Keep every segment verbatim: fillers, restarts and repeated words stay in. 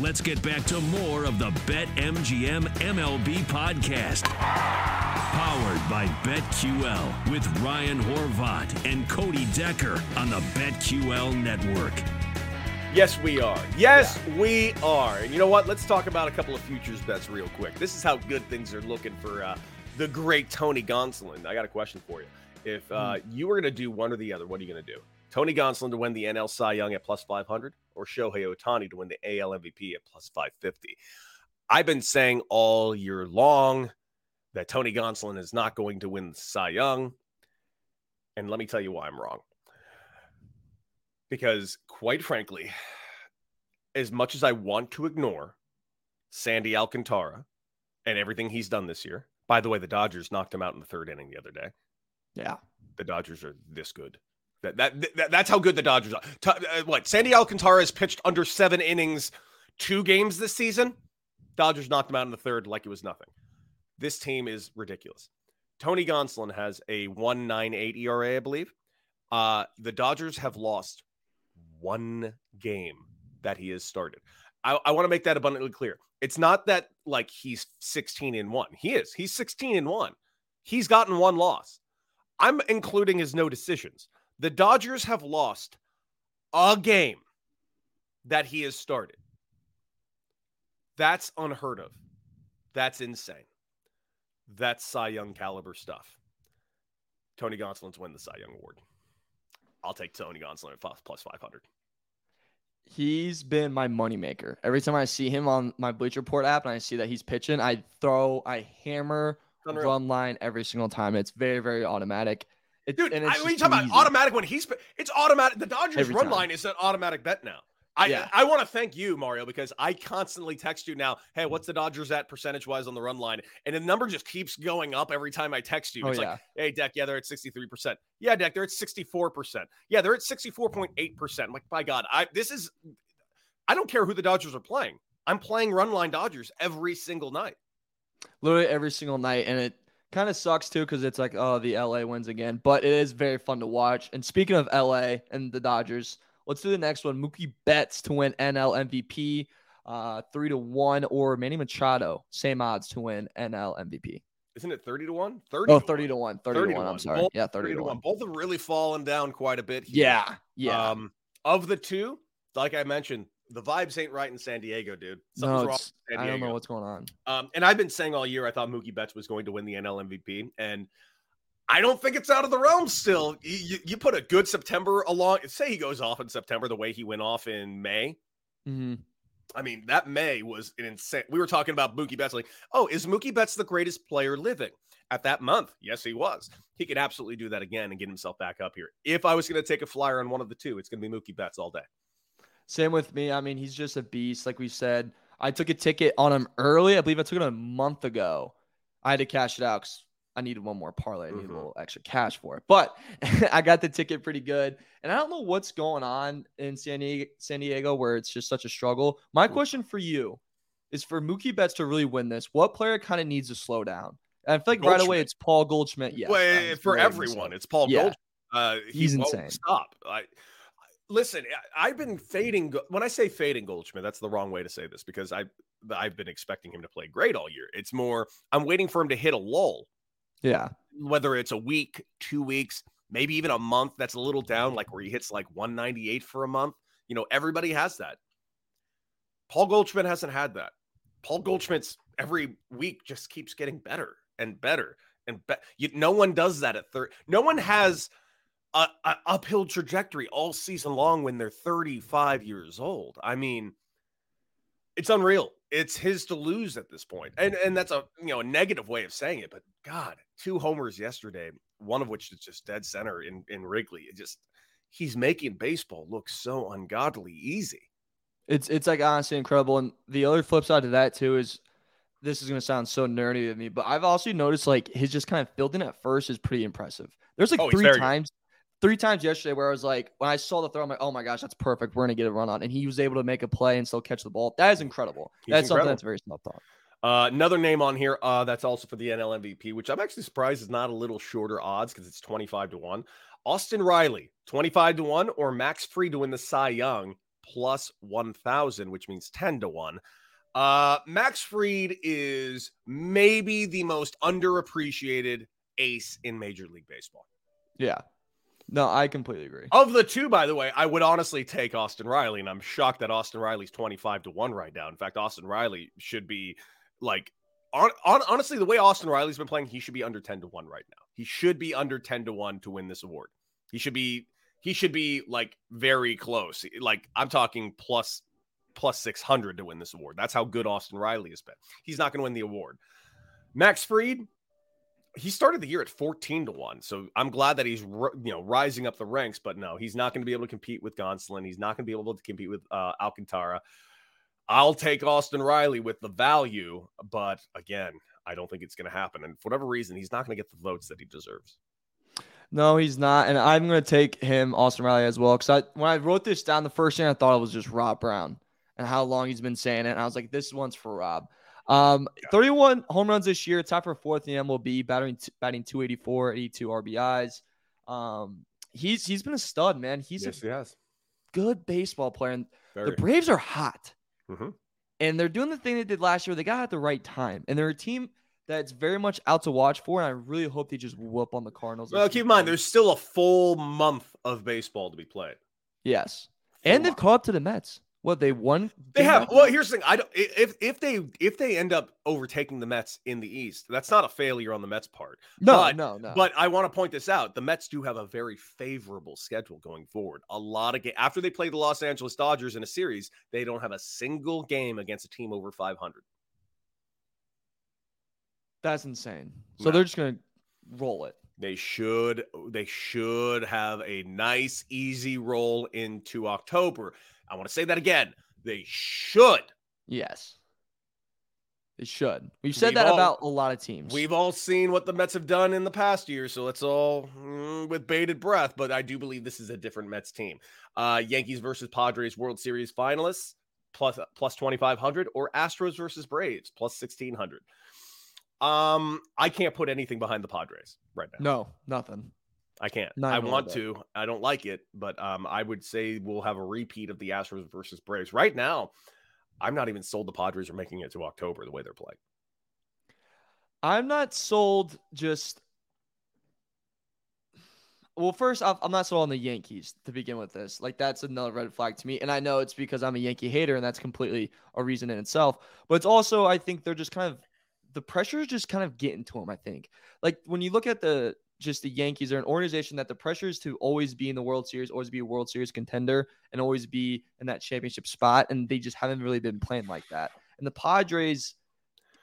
Let's get back to more of the BetMGM M L B podcast. Powered by BetQL with Ryan Horvath and Cody Decker on the BetQL network. Yes, we are. Yes, yeah. we are. And you know what? Let's talk about a couple of futures bets real quick. This is how good things are looking for uh, the great Tony Gonsolin. I got a question for you. If uh, you were going to do one or the other, what are you going to do? Tony Gonsolin to win the N L Cy Young at plus five hundred or Shohei Ohtani to win the A L M V P at plus five fifty. I've been saying all year long that Tony Gonsolin is not going to win the Cy Young. And let me tell you why I'm wrong. Because quite frankly, as much as I want to ignore Sandy Alcantara and everything he's done this year, by the way, the Dodgers knocked him out in the third inning the other day. Yeah. The Dodgers are this good. That, that that that's how good the Dodgers are. T- uh, what Sandy Alcantara has pitched under seven innings, two games this season. Dodgers knocked him out in the third like it was nothing. This team is ridiculous. Tony Gonsolin has a one point nine eight E R A, I believe. Uh, the Dodgers have lost one game that he has started. I, I want to make that abundantly clear. It's not that like he's sixteen and one. He is. He's sixteen and one. He's gotten one loss. I'm including his no decisions. The Dodgers have lost a game that he has started. That's unheard of. That's insane. That's Cy Young caliber stuff. Tony Gonsolin's win the Cy Young Award. I'll take Tony Gonsolin at plus five hundred. He's been my moneymaker. Every time I see him on my Bleacher Report app and I see that he's pitching, I throw, I hammer, Unreal. run line every single time. It's very, very automatic. It, Dude, I, what are you talking easy. about? Automatic when he's – it's automatic. The Dodgers Every run time. line is an automatic bet now. I yeah. I, I want to thank you, Mario, because I constantly text you now, hey, what's the Dodgers at percentage-wise on the run line? And the number just keeps going up every time I text you. It's oh, yeah. like, hey, Deck, yeah, they're at sixty-three percent. Yeah, Deck, they're at sixty-four percent. Yeah, they're at sixty-four point eight percent. I'm like, my God, I this is – I don't care who the Dodgers are playing. I'm playing run line Dodgers every single night. Literally every single night, and it – kind of sucks, too, because it's like, oh, the L A wins again. But it is very fun to watch. And speaking of L A and the Dodgers, let's do the next one. Mookie Betts to win N L M V P, uh, three to one, or Manny Machado, same odds to win N L M V P. Isn't it thirty to one? thirty oh, thirty to one. thirty to one. I'm sorry. Both, yeah, thirty to one. Both have really fallen down quite a bit here. Yeah, yeah. Um, of the two, like I mentioned, the vibes ain't right in San Diego, dude. Something's no, wrong in San Diego. I don't know what's going on. Um, and I've been saying all year I thought Mookie Betts was going to win the N L M V P, and I don't think it's out of the realm still. You, you put a good September along. Say he goes off in September the way he went off in May. Mm-hmm. I mean, that May was an insane. We were talking about Mookie Betts. Like, oh, is Mookie Betts the greatest player living at that month? Yes, he was. He could absolutely do that again and get himself back up here. If I was going to take a flyer on one of the two, it's going to be Mookie Betts all day. Same with me. I mean, he's just a beast. Like we said, I took a ticket on him early. I believe I took it a month ago. I had to cash it out because I needed one more parlay. I needed mm-hmm. a little extra cash for it. But I got the ticket pretty good. And I don't know what's going on in San Diego, San Diego where it's just such a struggle. My question for you is for Mookie Betts to really win this, what player kind of needs to slow down? And I feel like right away it's Paul Goldschmidt. Yes, Wait, for everyone, it's Paul yeah. Goldschmidt. Uh, he he's insane. Stop. I, Listen, I've been fading. When I say fading Goldschmidt, that's the wrong way to say this because I, I've been expecting him to play great all year. It's more, I'm waiting for him to hit a lull. Yeah. Whether it's a week, two weeks, maybe even a month that's a little down, like where he hits like one ninety-eight for a month. You know, everybody has that. Paul Goldschmidt hasn't had that. Paul Goldschmidt's every week just keeps getting better and better. And be- you, no one does that at third. No one has A, a uphill trajectory all season long when they're thirty-five years old. I mean, it's unreal. It's his to lose at this point. And and that's a you know a negative way of saying it, but God, two homers yesterday, one of which is just dead center in, in Wrigley. It just he's making baseball look so ungodly easy. It's it's like honestly incredible. And the other flip side to that too is, this is going to sound so nerdy to me, but I've also noticed like his just kind of fielding at first is pretty impressive. There's like oh, three times, three times yesterday where I was like, when I saw the throw, I'm like, oh my gosh, that's perfect. We're going to get a run on. And he was able to make a play and still catch the ball. That is incredible. He's that's incredible. Something that's very self-taught. Uh, another name on here uh, that's also for the N L M V P, which I'm actually surprised is not a little shorter odds because it's twenty-five to one. Austin Riley, twenty-five to one, or Max Fried to win the Cy Young, plus one thousand, which means ten to one. Uh, Max Fried is maybe the most underappreciated ace in Major League Baseball. Yeah. No, I completely agree. Of the two, by the way, I would honestly take Austin Riley, and I'm shocked that Austin Riley's twenty-five to one right now. In fact, Austin Riley should be like, on, on, honestly, the way Austin Riley's been playing, he should be under ten to one right now. He should be under ten to one to win this award. He should be, he should be like very close. Like I'm talking plus plus six hundred to win this award. That's how good Austin Riley has been. He's not going to win the award. Max Fried, he started the year at fourteen to one. So I'm glad that he's, you know, rising up the ranks, but no, he's not going to be able to compete with Gonsolin. He's not going to be able to compete with uh, Alcantara. I'll take Austin Riley with the value, but again, I don't think it's going to happen. And for whatever reason, he's not going to get the votes that he deserves. No, he's not. And I'm going to take him, Austin Riley, as well. Because I, when I wrote this down, the first thing I thought it was just Rob Brown and how long he's been saying it. And I was like, this one's for Rob. Um, yeah. thirty-one home runs this year, tied for fourth in the M L B, batting, batting two eighty-four, eighty-two R B Is. Um, he's He's been a stud, man. He's yes, a he has. good baseball player. And Very. the Braves are hot. Mm-hmm. And they're doing the thing they did last year. They got at the right time. And they're a team that's very much out to watch for, and I really hope they just whoop on the Cardinals. Well, keep in mind, there's still a full month of baseball to be played. Yes, full and month. They've caught up to the Mets. What they won? They have. Well, here's the thing: I don't. If if they if they end up overtaking the Mets in the East, that's not a failure on the Mets' part. No, but, no, no. But I want to point this out: the Mets do have a very favorable schedule going forward. A lot of games after they play the Los Angeles Dodgers in a series, they don't have a single game against a team over five hundred. That's insane. So no. They're just going to roll it. They should. They should have a nice, easy roll into October. I want to say that again. They should. Yes. They should. We've said we've that all, about a lot of teams. We've all seen what the Mets have done in the past year, so let's all mm, with bated breath. But I do believe this is a different Mets team. Uh, Yankees versus Padres World Series finalists plus plus twenty-five hundred, or Astros versus Braves plus sixteen hundred. Um, I can't put anything behind the Padres right now. No, nothing. I can't. Not I want to. I don't like it, but um, I would say we'll have a repeat of the Astros versus Braves. Right now, I'm not even sold the Padres are making it to October the way they're playing. I'm not sold just... Well, first off, I'm not sold on the Yankees to begin with this. Like, that's another red flag to me. And I know it's because I'm a Yankee hater, and that's completely a reason in itself. But it's also, I think they're just kind of... The pressure is just kind of getting to them, I think. Like, when you look at the just the Yankees, they're an organization that the pressure is to always be in the World Series, always be a World Series contender, and always be in that championship spot, and they just haven't really been playing like that. And the Padres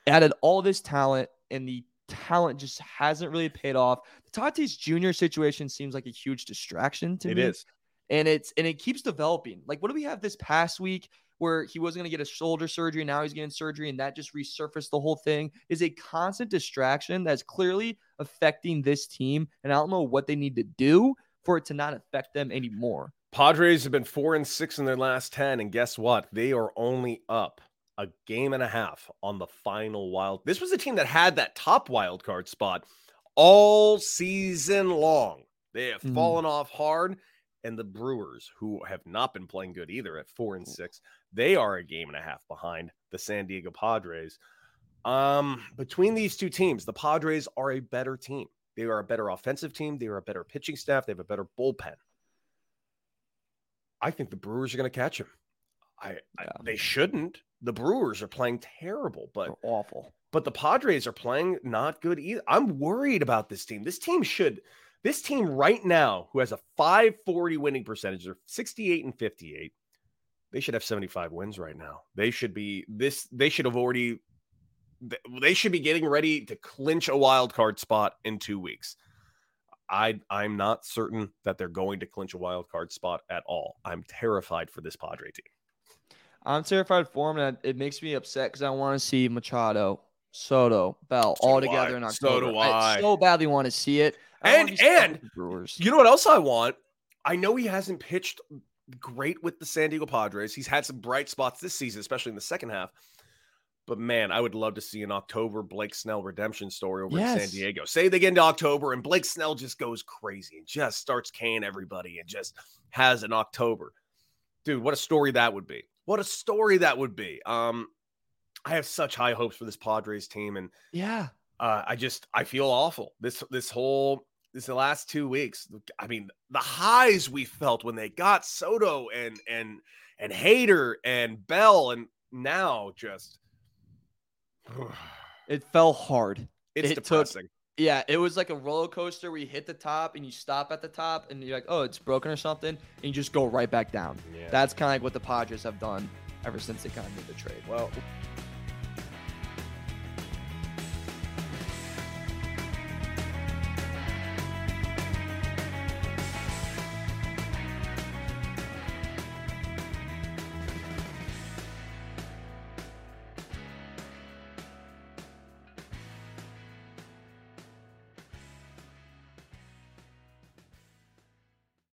added all this talent, and the talent just hasn't really paid off. The Tatis Junior situation seems like a huge distraction to it me. It is. And, it's, and it keeps developing. Like, what do we have this past week? Where he wasn't going to get a shoulder surgery, now he's getting surgery, and that just resurfaced the whole thing, is a constant distraction that's clearly affecting this team, and I don't know what they need to do for it to not affect them anymore. Padres have been four and six in their last ten, and guess what? They are only up a game and a half on the final wild. This was a team that had that top wild card spot all season long. They have mm-hmm. fallen off hard. And the Brewers, who have not been playing good either at four and six, they are a game and a half behind the San Diego Padres. Um, between these two teams, the Padres are a better team. They are a better offensive team. They are a better pitching staff. They have a better bullpen. I think the Brewers are going to catch them. I, I they shouldn't. The Brewers are playing terrible, but They're awful. But the Padres are playing not good either. I'm worried about this team. This team should. This team right now, who has a five forty winning percentage, they're sixty-eight and fifty-eight. They should have seventy-five wins right now. They should be this. They should have already. They should be getting ready to clinch a wild card spot in two weeks. I I'm not certain that they're going to clinch a wild card spot at all. I'm terrified for this Padre team. I'm terrified for him, and it makes me upset because I want to see Machado, Soto, Bell so all together I. in October. So do I. I so badly want to see it. And and Brewers. You know what else I want? I know he hasn't pitched great with the San Diego Padres. He's had some bright spots this season, especially in the second half. But, man, I would love to see an October Blake Snell redemption story over yes. in San Diego. Say they get into October, and Blake Snell just goes crazy and just starts canning everybody and just has an October. Dude, what a story that would be. What a story that would be. Um, I have such high hopes for this Padres team. And, yeah, uh, I just – I feel awful. This this whole – this the last two weeks. I mean, the highs we felt when they got Soto and and and Hader and Bell, and now just – it fell hard. It's it depressing. Took, yeah, it was like a roller coaster where you hit the top and you stop at the top and you're like, oh, it's broken or something, and you just go right back down. Yeah. That's kind of like what the Padres have done ever since they got into the trade. Well.